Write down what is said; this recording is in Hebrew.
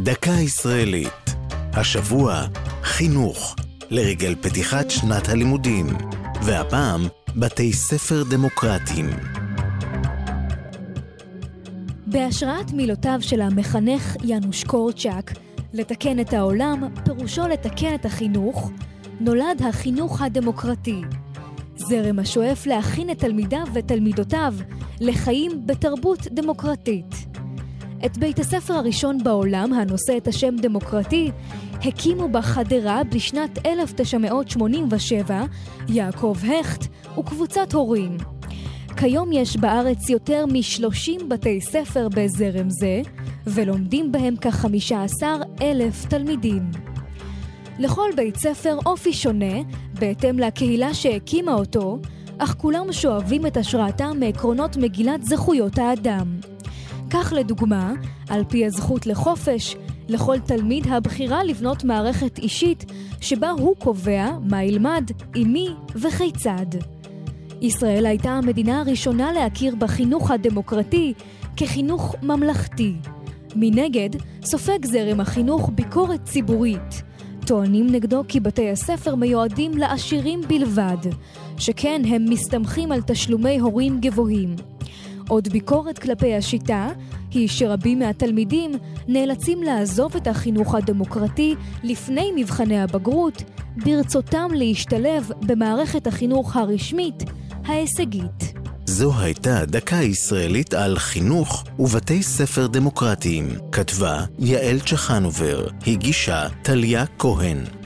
דקה ישראלית. השבוע חינוך לרגל פתיחת שנת הלימודים, והפעם בתי ספר דמוקרטיים. בהשראת מילותיו של המחנך ינוש קורצ'ק, לתקן את העולם פירושו לתקן את החינוך, נולד החינוך הדמוקרטי. זרם השואף להכין את תלמידיו ותלמידותיו לחיים בתרבות דמוקרטית. את בית הספר הראשון בעולם הנושא את השם דמוקרטי הקימו בחדרה בשנת 1987 יעקב החט וקבוצת הורים. כיום יש בארץ יותר מ-30 בתי ספר בזרם זה, ולומדים בהם כ-15,000 תלמידים. לכל בית ספר אופי שונה, בהתאם לקהילה שהקימה אותו, אך כולם שואבים את השראתם מעקרונות מגילת זכויות האדם. כך לדוגמה, על פי הזכות לחופש, לכל תלמיד הבחירה לבנות מערכת אישית שבה הוא קובע מה ילמד, עם מי וכיצד. ישראל הייתה המדינה הראשונה להכיר בחינוך הדמוקרטי כחינוך ממלכתי. מנגד, סופג זרם החינוך ביקורת ציבורית. טוענים נגדו כי בתי הספר מיועדים לעשירים בלבד, שכן הם מסתמכים על תשלומי הורים גבוהים. עוד ביקורת כלפי השיטה היא שרבים מהתלמידים נאלצים לעזוב את החינוך הדמוקרטי לפני מבחני הבגרות, ברצותם להשתלב במערכת החינוך הרשמית ההישגית. זו הייתה דקה ישראלית על חינוך ובתי ספר דמוקרטיים. כתבה יעל צ'חנובר, הגישה תליה כהן.